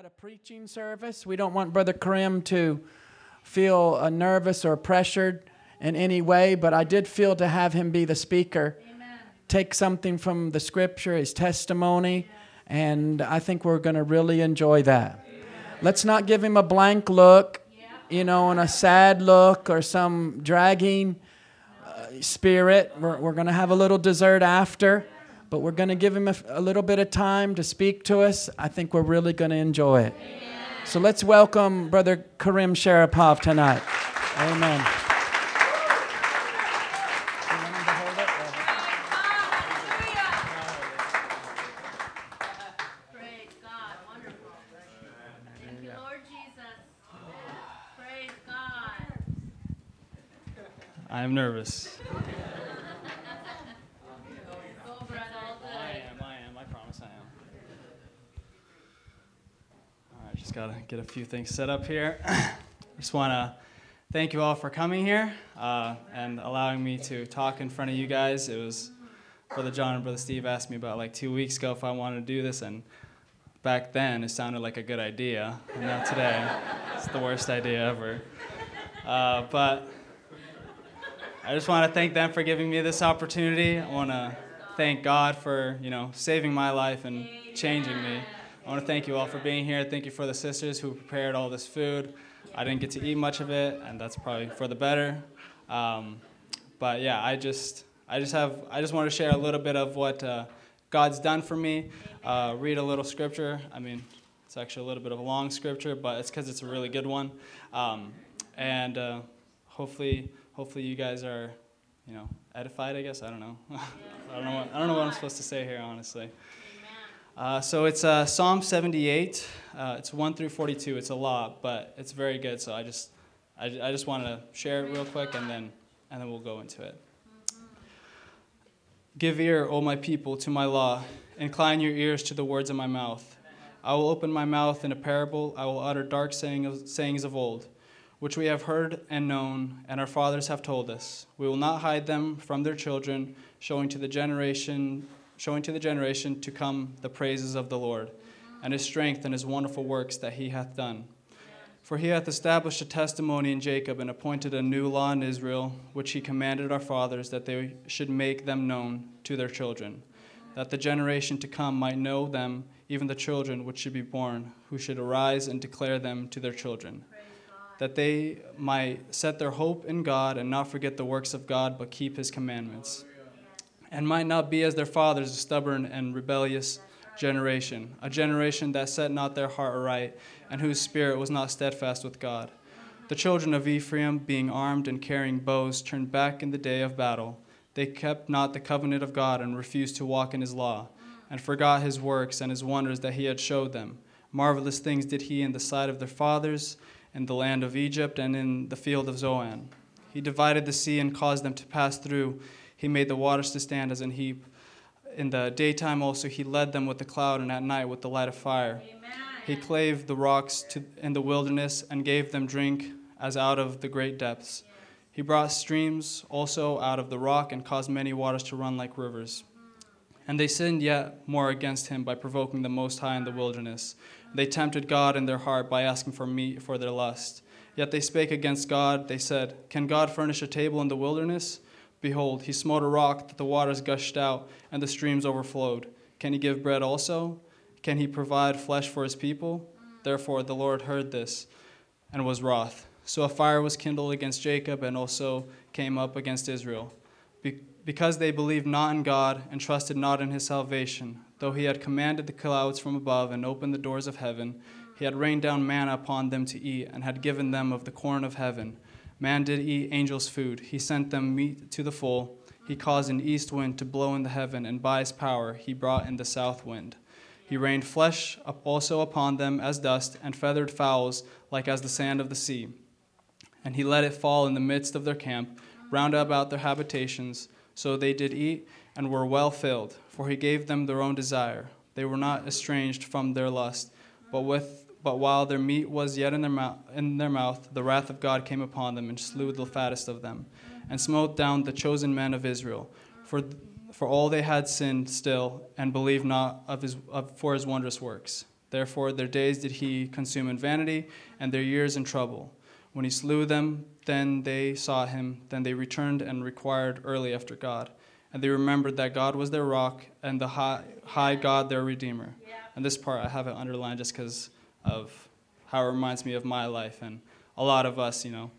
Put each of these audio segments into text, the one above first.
not a preaching service. We don't want Brother Karim to feel nervous or pressured in any way, but I did feel to have him be the speaker. Amen. Take something from the scripture, his testimony, yeah. And I think we're going to really enjoy that. Amen. Let's not give him a blank look, yeah. You know, and a sad look or some dragging spirit. We're going to have a little dessert after. But we're going to give him a little bit of time to speak to us. I think we're really going to enjoy it. Amen. So let's welcome Brother Karim Sharipov tonight. Amen. Praise God. Wonderful. Thank you, Lord Jesus. Praise God. I'm nervous. Got to get a few things set up here. Just want to thank you all for coming here and allowing me to talk in front of you guys. It was Brother John and Brother Steve asked me about like 2 weeks ago if I wanted to do this, and back then it sounded like a good idea, and now today it's the worst idea ever. But I just want to thank them for giving me this opportunity. I want to thank God for, you know, saving my life and changing me. I want to thank you all for being here. Thank you for the sisters who prepared all this food. I didn't get to eat much of it, and that's probably for the better. But yeah, I just want to share a little bit of what God's done for me. Read a little scripture. I mean, it's actually a little bit of a long scripture, but it's because it's a really good one. And hopefully you guys are, you know, edified. I guess I don't know. I don't know what I'm supposed to say here, honestly. So it's Psalm 78. It's 1 through 42. It's a lot, but it's very good. So I just wanted to share it real quick, and then we'll go into it. Mm-hmm. Give ear, O my people, to my law. Incline your ears to the words of my mouth. I will open my mouth in a parable. I will utter dark sayings of old, which we have heard and known, and our fathers have told us. We will not hide them from their children, showing to the generation to come the praises of the Lord, and his strength and his wonderful works that he hath done. For he hath established a testimony in Jacob, and appointed a new law in Israel, which he commanded our fathers, that they should make them known to their children, that the generation to come might know them, even the children which should be born, who should arise and declare them to their children, that they might set their hope in God, and not forget the works of God, but keep his commandments. And might not be as their fathers, a stubborn and rebellious generation, a generation that set not their heart aright, and whose spirit was not steadfast with God. The children of Ephraim, being armed and carrying bows, turned back in the day of battle. They kept not the covenant of God, and refused to walk in his law, and forgot his works and his wonders that he had showed them. Marvelous things did he in the sight of their fathers, in the land of Egypt, and in the field of Zoan. He divided the sea and caused them to pass through. He made the waters to stand as an heap. In the daytime also he led them with the cloud, and at night with the light of fire. Amen. He clave the rocks in the wilderness, and gave them drink as out of the great depths. Yes. He brought streams also out of the rock, and caused many waters to run like rivers. And they sinned yet more against him by provoking the Most High in the wilderness. They tempted God in their heart by asking for meat for their lust. Yet they spake against God. They said, "Can God furnish a table in the wilderness? Behold, he smote a rock that the waters gushed out, and the streams overflowed. Can he give bread also? Can he provide flesh for his people?" Therefore the Lord heard this, and was wroth. So a fire was kindled against Jacob, and also came up against Israel, because they believed not in God, and trusted not in his salvation. Though he had commanded the clouds from above, and opened the doors of heaven, he had rained down manna upon them to eat, and had given them of the corn of heaven. Man did eat angels' food. He sent them meat to the full. He caused an east wind to blow in the heaven, and by his power he brought in the south wind. He rained flesh up also upon them as dust, and feathered fowls like as the sand of the sea. And he let it fall in the midst of their camp, round about their habitations. So they did eat, and were well filled, for he gave them their own desire. They were not estranged from their lust, But while their meat was yet in their mouth, the wrath of God came upon them, and slew the fattest of them, and smote down the chosen men of Israel. For all they had sinned still, and believed not for his wondrous works. Therefore their days did he consume in vanity, and their years in trouble. When he slew them, then they sought him, then they returned and required early after God. And they remembered that God was their rock, and the high God their Redeemer. Yeah. And this part I have it underlined just because of how it reminds me of my life and a lot of us, you know.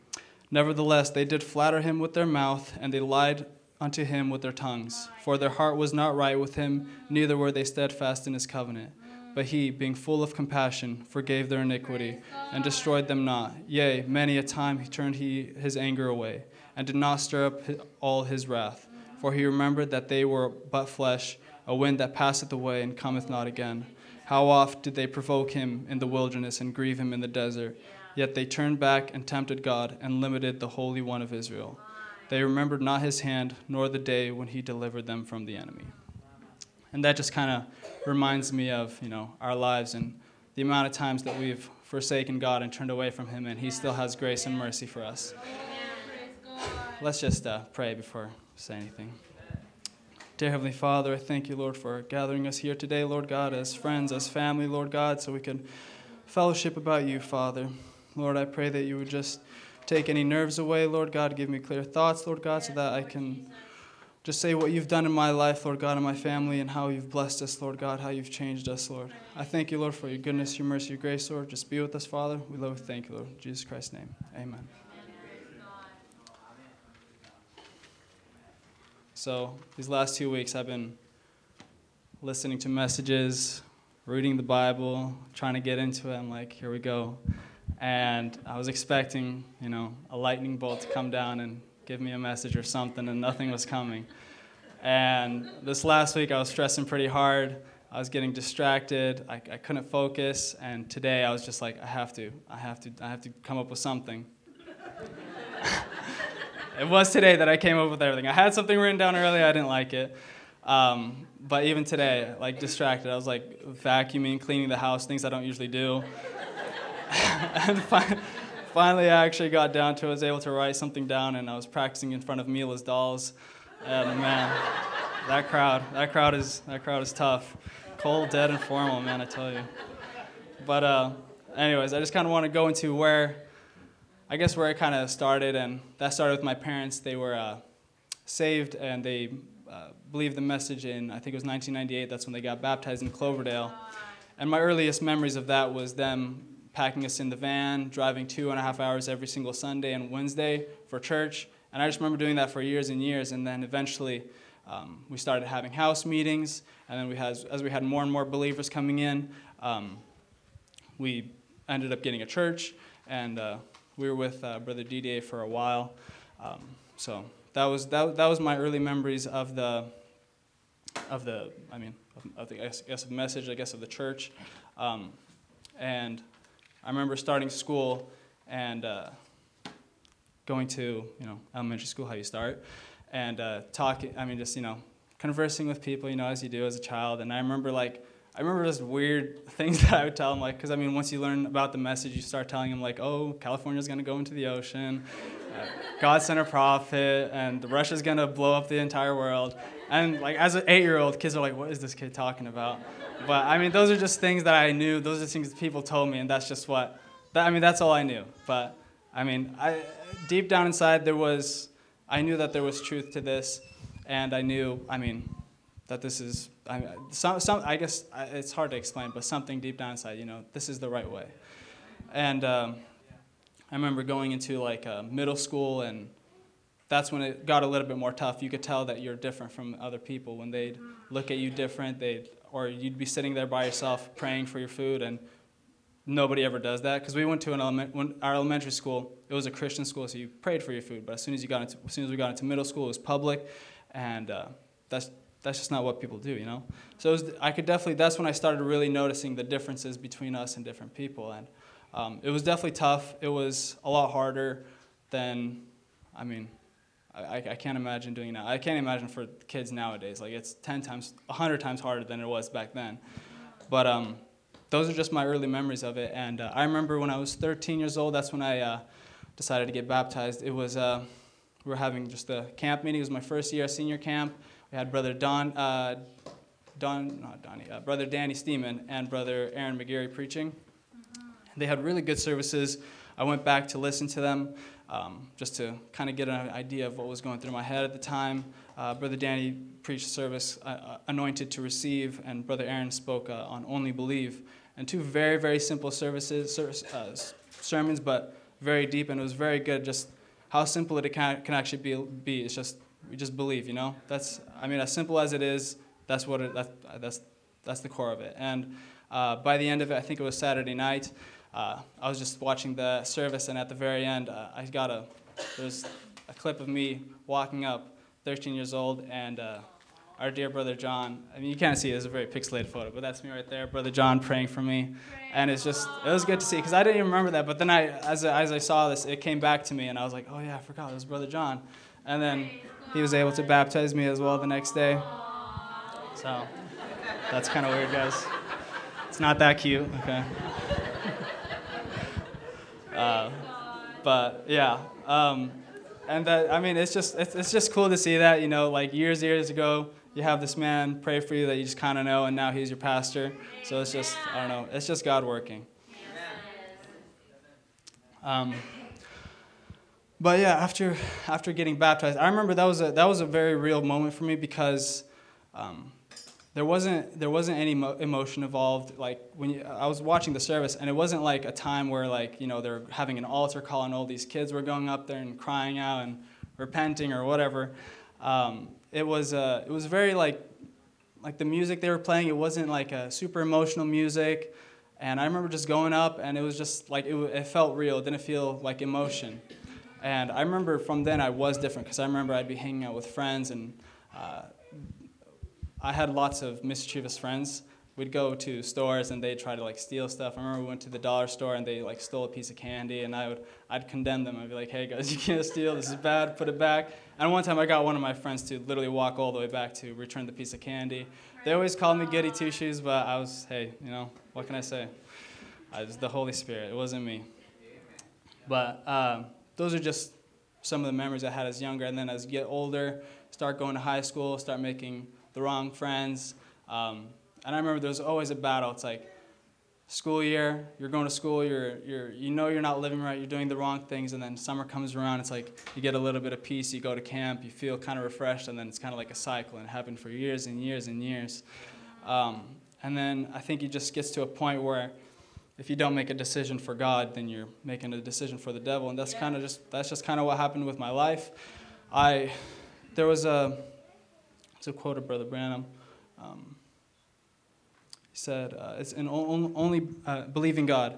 Nevertheless, they did flatter him with their mouth, and they lied unto him with their tongues. For their heart was not right with him, neither were they steadfast in his covenant. But he, being full of compassion, forgave their iniquity, and destroyed them not. Yea, many a time he turned his anger away, and did not stir up all his wrath. For he remembered that they were but flesh, a wind that passeth away and cometh not again. How oft did they provoke him in the wilderness and grieve him in the desert? Yet they turned back and tempted God, and limited the Holy One of Israel. They remembered not his hand, nor the day when he delivered them from the enemy. And that just kind of reminds me of, you know, our lives and the amount of times that we've forsaken God and turned away from him, and he still has grace and mercy for us. Let's just pray before say anything. Dear Heavenly Father, I thank you, Lord, for gathering us here today, Lord God, as friends, as family, Lord God, so we could fellowship about you, Father. Lord, I pray that you would just take any nerves away, Lord God, give me clear thoughts, Lord God, so that I can just say what you've done in my life, Lord God, and my family, and how you've blessed us, Lord God, how you've changed us, Lord. I thank you, Lord, for your goodness, your mercy, your grace, Lord. Just be with us, Father. We love you. Thank you, Lord. In Jesus Christ's name, amen. So these last 2 weeks I've been listening to messages, reading the Bible, trying to get into it. I'm like, here we go. And I was expecting, you know, a lightning bolt to come down and give me a message or something, and nothing was coming. And this last week I was stressing pretty hard. I was getting distracted. I couldn't focus. And today I was just like, I have to come up with something. It was today that I came up with everything. I had something written down earlier. I didn't like it. But even today, like, distracted. I was, like, vacuuming, cleaning the house, things I don't usually do. And finally, I actually got down to it. I was able to write something down, and I was practicing in front of Mila's dolls. And, man, that crowd is tough. Cold, dead, and formal, man, I tell you. But anyways, I just kind of want to go into where it kind of started, and that started with my parents. They were saved, and they believed the message in, I think it was 1998, that's when they got baptized in Cloverdale. And my earliest memories of that was them packing us in the van, driving 2.5 hours every single Sunday and Wednesday for church. And I just remember doing that for years and years, and then eventually we started having house meetings, and then as we had more and more believers coming in, we ended up getting a church, and we were with Brother DDA for a while, so that was my early memories of the message, I guess, of the church. And I remember starting school and going to, you know, elementary school, how you start, and talking. I mean, just, you know, conversing with people, you know, as you do as a child. And I remember just weird things that I would tell them, like, because, I mean, once you learn about the message, you start telling them, like, oh, California's going to go into the ocean, God sent a prophet, and Russia's going to blow up the entire world. And, like, as an 8-year-old, kids are like, what is this kid talking about? But, I mean, those are just things that I knew. Those are things that people told me, and that's just that's all I knew. But, I mean, deep down inside, I knew that there was truth to this, and I knew, I mean, that this is, I guess it's hard to explain, but something deep down inside, you know, this is the right way. And I remember going into, like, middle school, and that's when it got a little bit more tough. You could tell that you're different from other people. When they'd look at you different, or you'd be sitting there by yourself praying for your food, and nobody ever does that. Because we went to our elementary school, it was a Christian school, so you prayed for your food. But as soon as we got into middle school, it was public, and that's just not what people do, you know? So that's when I started really noticing the differences between us and different people. And it was definitely tough. It was a lot harder than, I mean, I can't imagine doing that. I can't imagine for kids nowadays. Like, it's 100 times harder than it was back then. But those are just my early memories of it. And I remember when I was 13 years old, that's when I decided to get baptized. It was, we were having just a camp meeting. It was my first year, senior camp. We had Brother Don, Brother Danny Steeman and Brother Aaron McGeary preaching. They had really good services. I went back to listen to them just to kind of get an idea of what was going through my head at the time. Brother Danny preached service, Anointed to Receive, and Brother Aaron spoke on Only Believe. And two very, very simple sermons, but very deep, and it was very good just how simple it can actually be. It's just, we just believe, you know? That's, I mean, as simple as it is, that's what it, that's the core of it. And by the end of it, I think it was Saturday night, I was just watching the service, and at the very end, I got there's a clip of me walking up, 13 years old, and our dear Brother John. I mean, you can't see it. It's a very pixelated photo, but that's me right there, Brother John praying for me, and it's just, it was good to see, because I didn't even remember that, but then as I saw this, it came back to me, and I was like, oh yeah, I forgot, it was Brother John, and then he was able to baptize me as well the next day, so that's kind of weird, guys. It's not that cute, okay. But yeah, and that, I mean, it's just cool to see that, you know, like years ago, you have this man pray for you that you just kind of know, and now he's your pastor. So it's just, I don't know, it's just God working. But yeah, after getting baptized, I remember that was a very real moment for me, because There wasn't any emotion involved. Like I was watching the service, and it wasn't like a time where, like, you know, they're having an altar call and all these kids were going up there and crying out and repenting or whatever. It was very like the music they were playing. It wasn't like a super emotional music, and I remember just going up, and it was just like it felt real. It didn't feel like emotion, and I remember from then I was different, because I remember I'd be hanging out with friends and. I had lots of mischievous friends. We'd go to stores, and they'd try to, like, steal stuff. I remember we went to the dollar store, and they, like, stole a piece of candy, and I'd condemn them. I'd be like, hey, guys, you can't steal. This is bad. Put it back. And one time I got one of my friends to literally walk all the way back to return the piece of candy. They always called me goody two-shoes, but I was, hey, you know, what can I say? It was the Holy Spirit. It wasn't me. But those are just some of the memories I had as younger. And then as you get older, start going to high school, start making the wrong friends, and I remember there was always a battle. It's like school year, you're going to school, you're not living right, you're doing the wrong things, and then summer comes around, it's like you get a little bit of peace, you go to camp, you feel kind of refreshed, and then it's kind of like a cycle, and it happened for years and years and years, and then I think it just gets to a point where if you don't make a decision for God, then you're making a decision for the devil, and that's just kind of what happened with my life. It's a quote of Brother Branham. He said, it's in only believing God.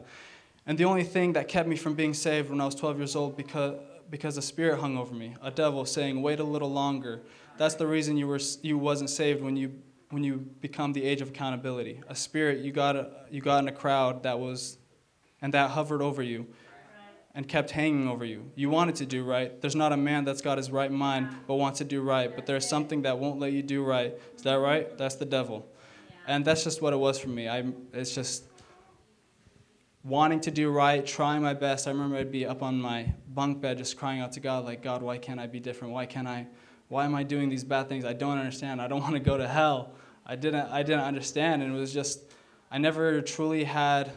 And the only thing that kept me from being saved when I was 12 years old, because a spirit hung over me, a devil saying, wait a little longer. That's the reason you wasn't saved when you become the age of accountability. A spirit you got in a crowd that hovered over you and kept hanging over you. You wanted to do right. There's not a man that's got his right mind but wants to do right, but there's something that won't let you do right. Is that right? That's the devil. And that's just what it was for me. It's just wanting to do right, trying my best. I remember I'd be up on my bunk bed just crying out to God, like, God, why can't I be different? Why am I doing these bad things? I don't understand. I don't want to go to hell. I didn't understand, and it was just, I never truly had,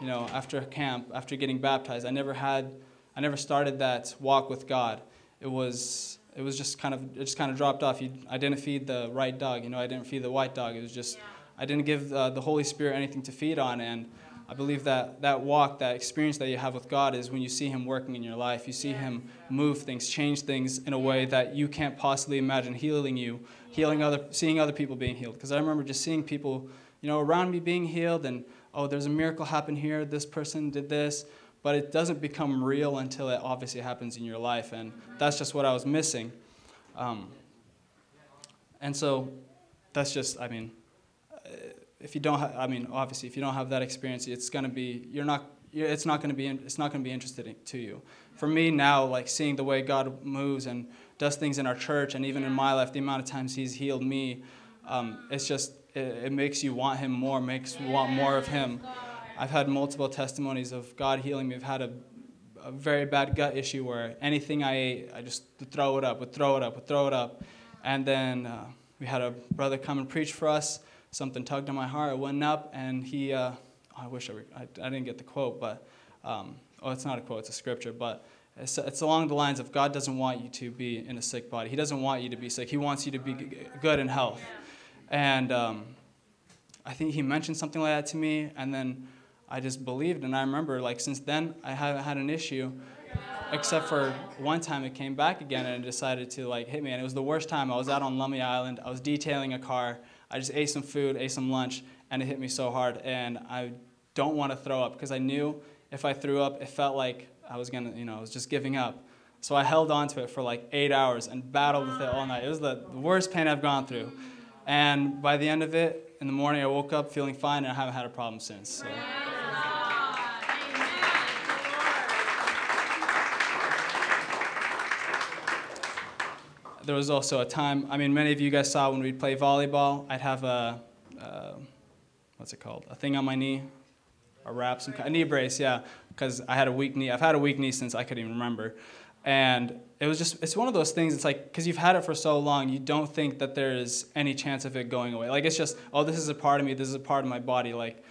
you know, after camp, after getting baptized, I never started that walk with God. It was just kind of dropped off. I didn't feed the right dog, you know, I didn't feed the white dog. It was just, I didn't give the Holy Spirit anything to feed on. And I believe that walk, that experience that you have with God is when you see Him working in your life. You see Him move things, change things in a way that you can't possibly imagine, seeing other people being healed. Because I remember just seeing people, you know, around me being healed, and oh, there's a miracle happened here, this person did this, but it doesn't become real until it obviously happens in your life, and that's just what I was missing. And so that's just, I mean, obviously, if you don't have that experience, it's not going to be interesting to you. For me now, like, seeing the way God moves and does things in our church, and even in my life, the amount of times He's healed me, it's just, it makes you want Him more, makes you want more of Him. I've had multiple testimonies of God healing me. I've had a very bad gut issue where anything I ate, I just would throw it up, and then we had a brother come and preach for us. Something tugged on my heart. I went up, and he, I didn't get the quote, but, it's not a quote, it's a scripture, but it's along the lines of God doesn't want you to be in a sick body. He doesn't want you to be sick. He wants you to be good in health. And I think he mentioned something like that to me, and then I just believed, and I remember, like, since then, I haven't had an issue, except for one time it came back again, and it decided to, like, hit me, and it was the worst time. I was out on Lummi Island. I was detailing a car. I just ate some food, ate some lunch, and it hit me so hard, and I don't want to throw up, because I knew if I threw up, it felt like I was going to, I was just giving up. So I held on to it for, like, 8 hours and battled with it all night. It was the worst pain I've gone through, and by the end of it, in the morning, I woke up feeling fine, and I haven't had a problem since. So. There was also a time, many of you guys saw when we'd play volleyball, I'd have a thing on my knee, a wrap, a knee brace, yeah, because I had a weak knee. I've had a weak knee since I couldn't even remember. And it was just, it's one of those things, it's like, because you've had it for so long, you don't think that there is any chance of it going away. Like, it's just, oh, this is a part of me, this is a part of my body. Like,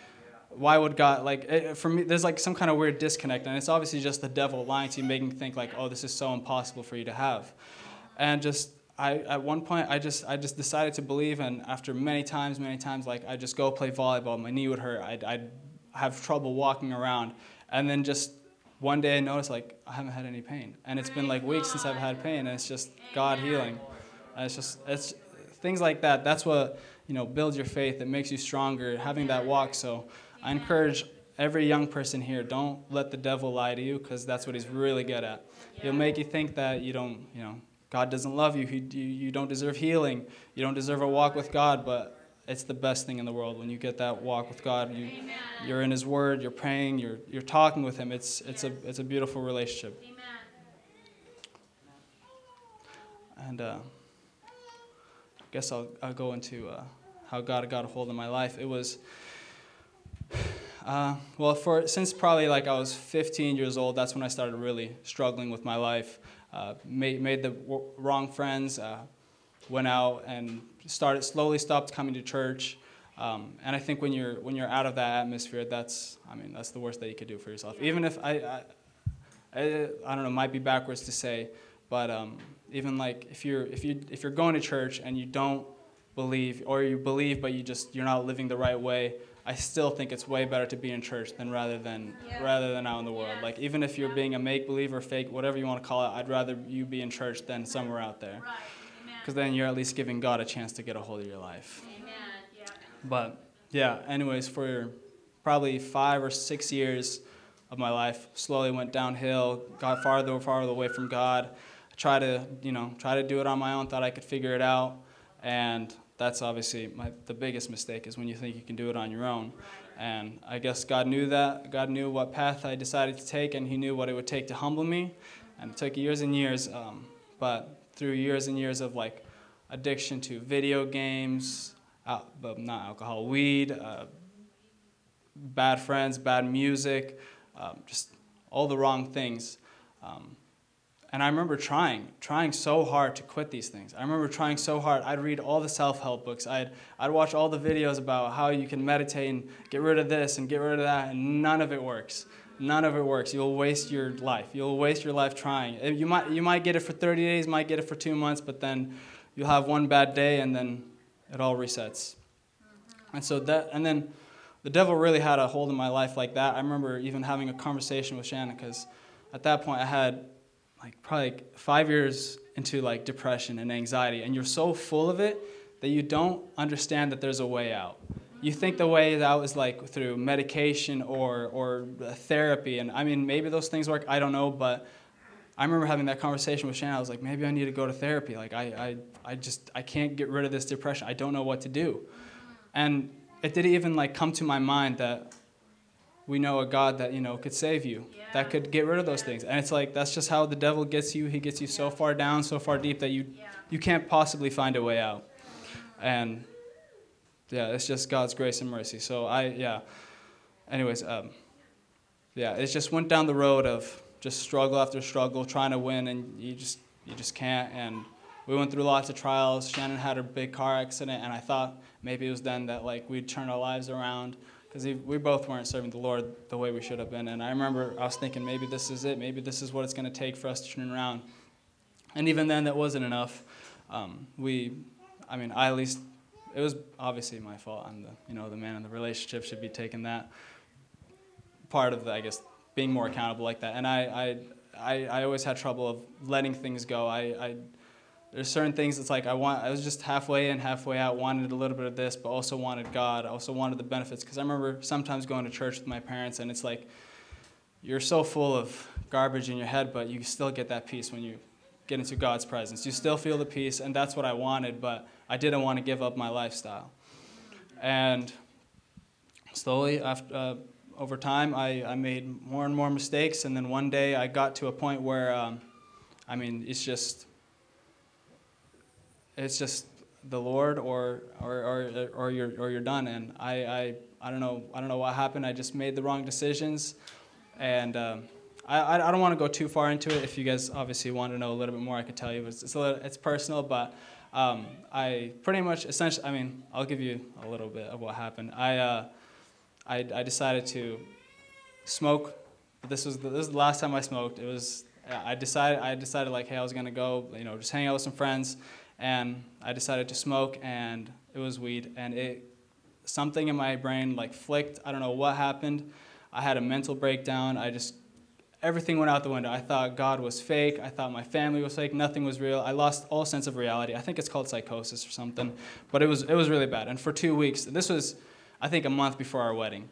why would God, for me, there's like some kind of weird disconnect. And it's obviously just the devil lying to you, making you think, like, oh, this is so impossible for you to have. And just, at one point, I just decided to believe. And after many times, like, I just go play volleyball. My knee would hurt. I'd have trouble walking around. And then just, one day I noticed, like, I haven't had any pain. And it's been, like, weeks since I've had pain, and it's just God healing. And it's things like that. That's what, builds your faith. It makes you stronger, having that walk. So I encourage every young person here, don't let the devil lie to you, because that's what he's really good at. He'll make you think that you don't, God doesn't love you. You don't deserve healing. You don't deserve a walk with God, but it's the best thing in the world when you get that walk with God. You're in His Word. You're praying. You're talking with Him. It's a beautiful relationship. Amen. And I guess I'll go into how God got a hold of my life. It was since probably like I was 15 years old. That's when I started really struggling with my life. Made the wrong friends. Went out and stopped coming to church, and I think when you're out of that atmosphere, that's the worst that you could do for yourself. Even if I don't know, might be backwards to say, but even like if you're going to church and you don't believe, or you believe but you're not living the right way, I still think it's way better to be in church than rather than out in the world. Like, even if you're being a make believer, fake, whatever you want to call it, I'd rather you be in church than somewhere out there. Right. Because then you're at least giving God a chance to get a hold of your life. Amen. Yeah. But, yeah, anyways, for probably 5 or 6 years of my life, slowly went downhill, got farther and farther away from God. I tried to do it on my own, thought I could figure it out. And that's obviously the biggest mistake is when you think you can do it on your own. And I guess God knew that. God knew what path I decided to take, and He knew what it would take to humble me. And it took years and years, but through years and years of, like, addiction to video games, but not alcohol, weed, bad friends, bad music, just all the wrong things. And I remember trying so hard to quit these things. I remember trying so hard. I'd read all the self-help books. I'd watch all the videos about how you can meditate and get rid of this and get rid of that, and none of it works. None of it works. You'll waste your life. You'll waste your life trying. You might get it for 30 days, might get it for 2 months, but then you'll have one bad day, and then it all resets. And so then the devil really had a hold of my life like that. I remember even having a conversation with Shannon, because at that point I had like probably 5 years into like depression and anxiety, and you're so full of it that you don't understand that there's a way out. You think the way out is like through medication or therapy, and maybe those things work, I don't know, but I remember having that conversation with Shannon. I was like, maybe I need to go to therapy. Like, I can't get rid of this depression. I don't know what to do. And it didn't even like come to my mind that we know a God that, could save you, that could get rid of those things. And it's like, that's just how the devil gets you. He gets you so far down, so far deep that you can't possibly find a way out. And yeah, it's just God's grace and mercy. So it just went down the road of just struggle after struggle, trying to win, and you just can't. And we went through lots of trials. Shannon had a big car accident, and I thought maybe it was then that like we'd turn our lives around, because we both weren't serving the Lord the way we should have been. And I remember I was thinking, maybe this is it. Maybe this is what it's going to take for us to turn around. And even then, that wasn't enough. I at least, it was obviously my fault. I'm the man in the relationship, should be taking that part of the, I guess, being more accountable like that. And I always had trouble of letting things go. There's certain things that's like I was just halfway in, halfway out, wanted a little bit of this, but also wanted God. I also wanted the benefits, because I remember sometimes going to church with my parents, and it's like you're so full of garbage in your head, but you still get that peace when you get into God's presence. You still feel the peace, and that's what I wanted, but I didn't want to give up my lifestyle. And slowly, over time, I made more and more mistakes, and then one day I got to a point where, it's just the Lord or you're done. And I don't know what happened. I just made the wrong decisions, and I don't want to go too far into it. If you guys obviously want to know a little bit more, I could tell you, but it's personal. But I pretty much essentially, I'll give you a little bit of what happened. I decided to smoke. This was the last time I smoked. It was I decided like, hey, I was gonna go just hang out with some friends, and I decided to smoke, and it was weed, and something in my brain like flicked. I don't know what happened. I had a mental breakdown. Everything went out the window. I thought God was fake. I thought my family was fake. Nothing was real. I lost all sense of reality. I think it's called psychosis or something, but it was really bad. And for 2 weeks, this was, I think, a month before our wedding.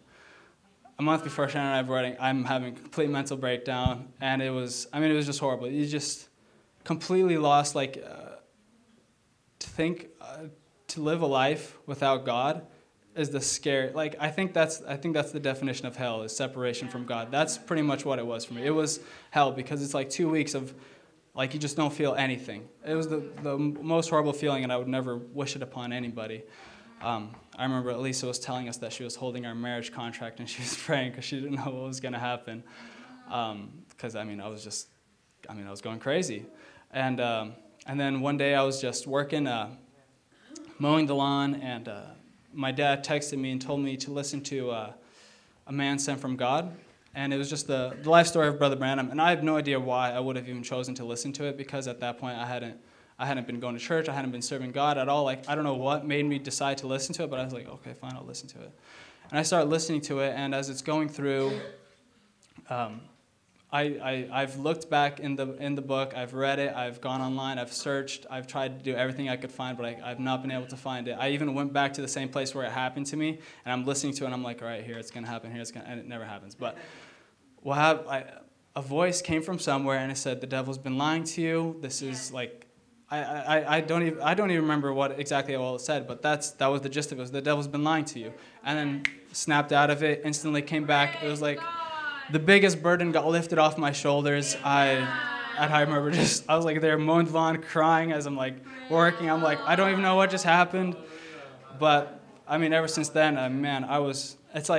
A month before Shannon and I were wedding, I'm having a complete mental breakdown, and it was just horrible. You just completely lost, to live a life without God is the scary. I think that's the definition of hell, is separation from God. That's pretty much what it was for me. It was hell, because it's like 2 weeks of you just don't feel anything. It was the most horrible feeling, and I would never wish it upon anybody. I remember Lisa was telling us that she was holding our marriage contract, and she was praying because she didn't know what was going to happen. Because I was going crazy, and then one day I was just working, mowing the lawn, and my dad texted me and told me to listen to A Man Sent from God, and it was just the life story of Brother Branham. And I have no idea why I would have even chosen to listen to it, because at that point I hadn't been going to church, I hadn't been serving God at all. I don't know what made me decide to listen to it, but I was like, okay, fine, I'll listen to it. And I started listening to it, and as it's going through, I've looked back in the book, I've read it, I've gone online, I've searched, I've tried to do everything I could find, but I've not been able to find it. I even went back to the same place where it happened to me, and I'm listening to it, and I'm like, all right, here it's going to happen, and it never happens. But a voice came from somewhere, and it said, the devil's been lying to you. This is like, I don't even remember what exactly all it said, but that was the gist of it. It was, the devil's been lying to you. And then snapped out of it, instantly came back. It was like, the biggest burden got lifted off my shoulders. I remember I was like there, mowing the lawn, crying as I'm like working. I'm like, I don't even know what just happened. But ever since then, it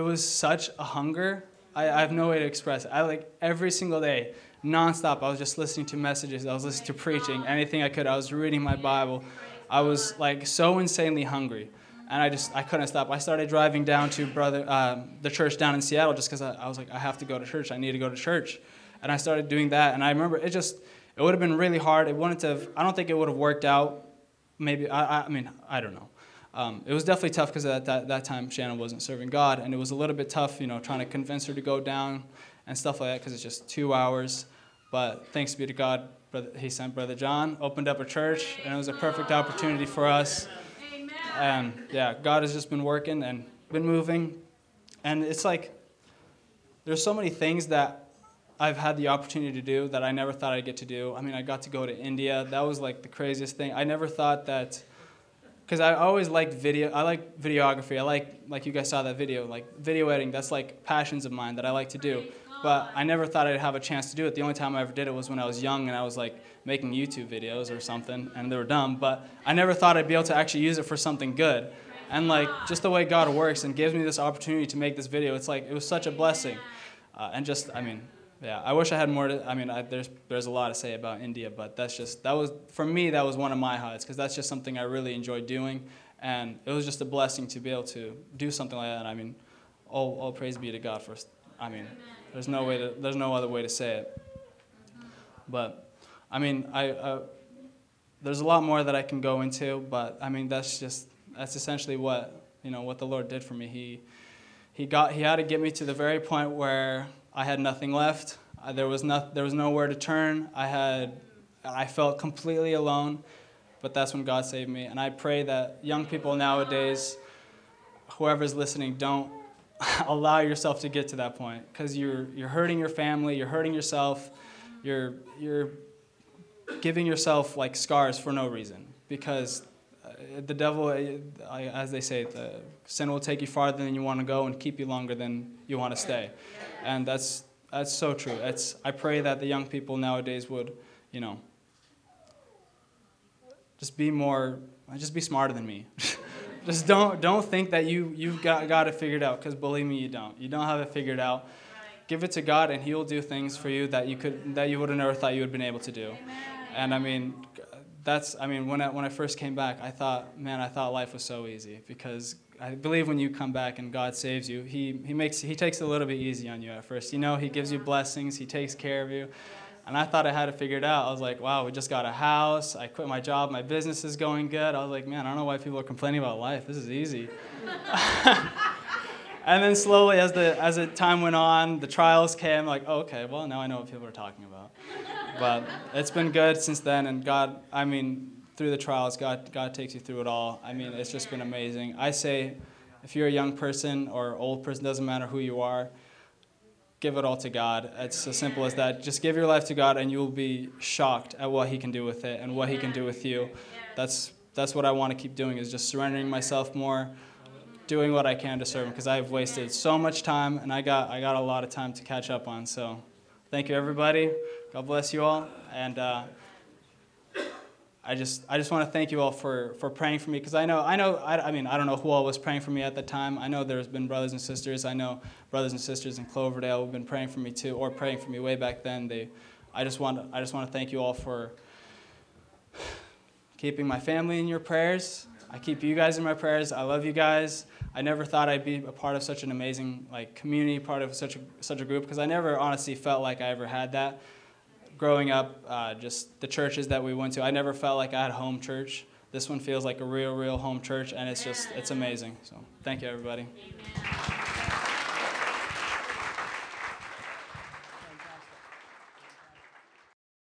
was such a hunger. I have no way to express it. Every single day, nonstop, I was just listening to messages. I was listening to preaching, anything I could. I was reading my Bible. I was so insanely hungry. And I couldn't stop. I started driving down to the church down in Seattle, just because I was like, I have to go to church. I need to go to church. And I started doing that. And I remember it would have been really hard. I don't think it would have worked out. Maybe, I don't know. It was definitely tough, because at that time, Shannon wasn't serving God. And it was a little bit tough, trying to convince her to go down and stuff like that, because it's just 2 hours. But thanks be to God, he sent Brother John, opened up a church, and it was a perfect opportunity for us. And God has just been working and been moving. And it's there's so many things that I've had the opportunity to do that I never thought I'd get to do. I got to go to India. That was the craziest thing. I never thought that, because I always liked video. I like videography. I like you guys saw that video, video editing. That's passions of mine that I like to do. But I never thought I'd have a chance to do it. The only time I ever did it was when I was young, and I was making YouTube videos or something, and they were dumb. But I never thought I'd be able to actually use it for something good. And just the way God works and gives me this opportunity to make this video, it was such a blessing. And Yeah, I wish I had more to, I mean, there's a lot to say about India, but that was one of my highlights, because that's just something I really enjoy doing, and it was just a blessing to be able to do something like that. I mean, all praise be to God for, I mean, there's no other way to say it. But, I mean, there's a lot more that I can go into, but, I mean, that's essentially what the Lord did for me. He had to get me to the very point where I had nothing left. There was nowhere to turn. I felt completely alone, but that's when God saved me. And I pray that young people nowadays, whoever's listening, don't allow yourself to get to that point, because you're hurting your family, you're hurting yourself, you're giving yourself like scars for no reason, because the devil, as they say, the sin will take you farther than you want to go and keep you longer than you want to stay. And that's so true. I pray that the young people nowadays would, just be smarter than me. Just don't think that you've got it figured out, because believe me, you don't. You don't have it figured out. Give it to God, and He will do things for you that you would have never thought you would have been able to do. And I mean, when I first came back, I thought life was so easy, because I believe when you come back and God saves you, He takes it a little bit easy on you at first. He gives you blessings, He takes care of you. And I thought I had it figured out. I was like, wow, we just got a house. I quit my job. My business is going good. I was like, man, I don't know why people are complaining about life. This is easy. And then slowly, as the time went on, the trials came. Like, oh, okay, well, now I know what people are talking about. But it's been good since then. And God, I mean, through the trials, God takes you through it all. I mean, it's just been amazing. I say, if you're a young person or old person, doesn't matter who you are, give it all to God. It's as simple as that. Just give your life to God, and you'll be shocked at what He can do with it and what He can do with you. That's what I want to keep doing, is just surrendering myself more, doing what I can to serve Him, because I've wasted so much time, and I got a lot of time to catch up on. So thank you, everybody. God bless you all. And I just want to thank you all for praying for me, because I mean, I don't know who all was praying for me at the time. I know there's been brothers and sisters. I know brothers and sisters in Cloverdale have been praying for me too, or praying for me way back then. I just want to thank you all for keeping my family in your prayers. I keep you guys in my prayers. I love you guys. I never thought I'd be a part of such an amazing community, part of such a group, because I never honestly felt like I ever had that. Growing up, just the churches that we went to, I never felt like I had home church. This one feels like a real, real home church, and it's amazing. So thank you, everybody. Amen.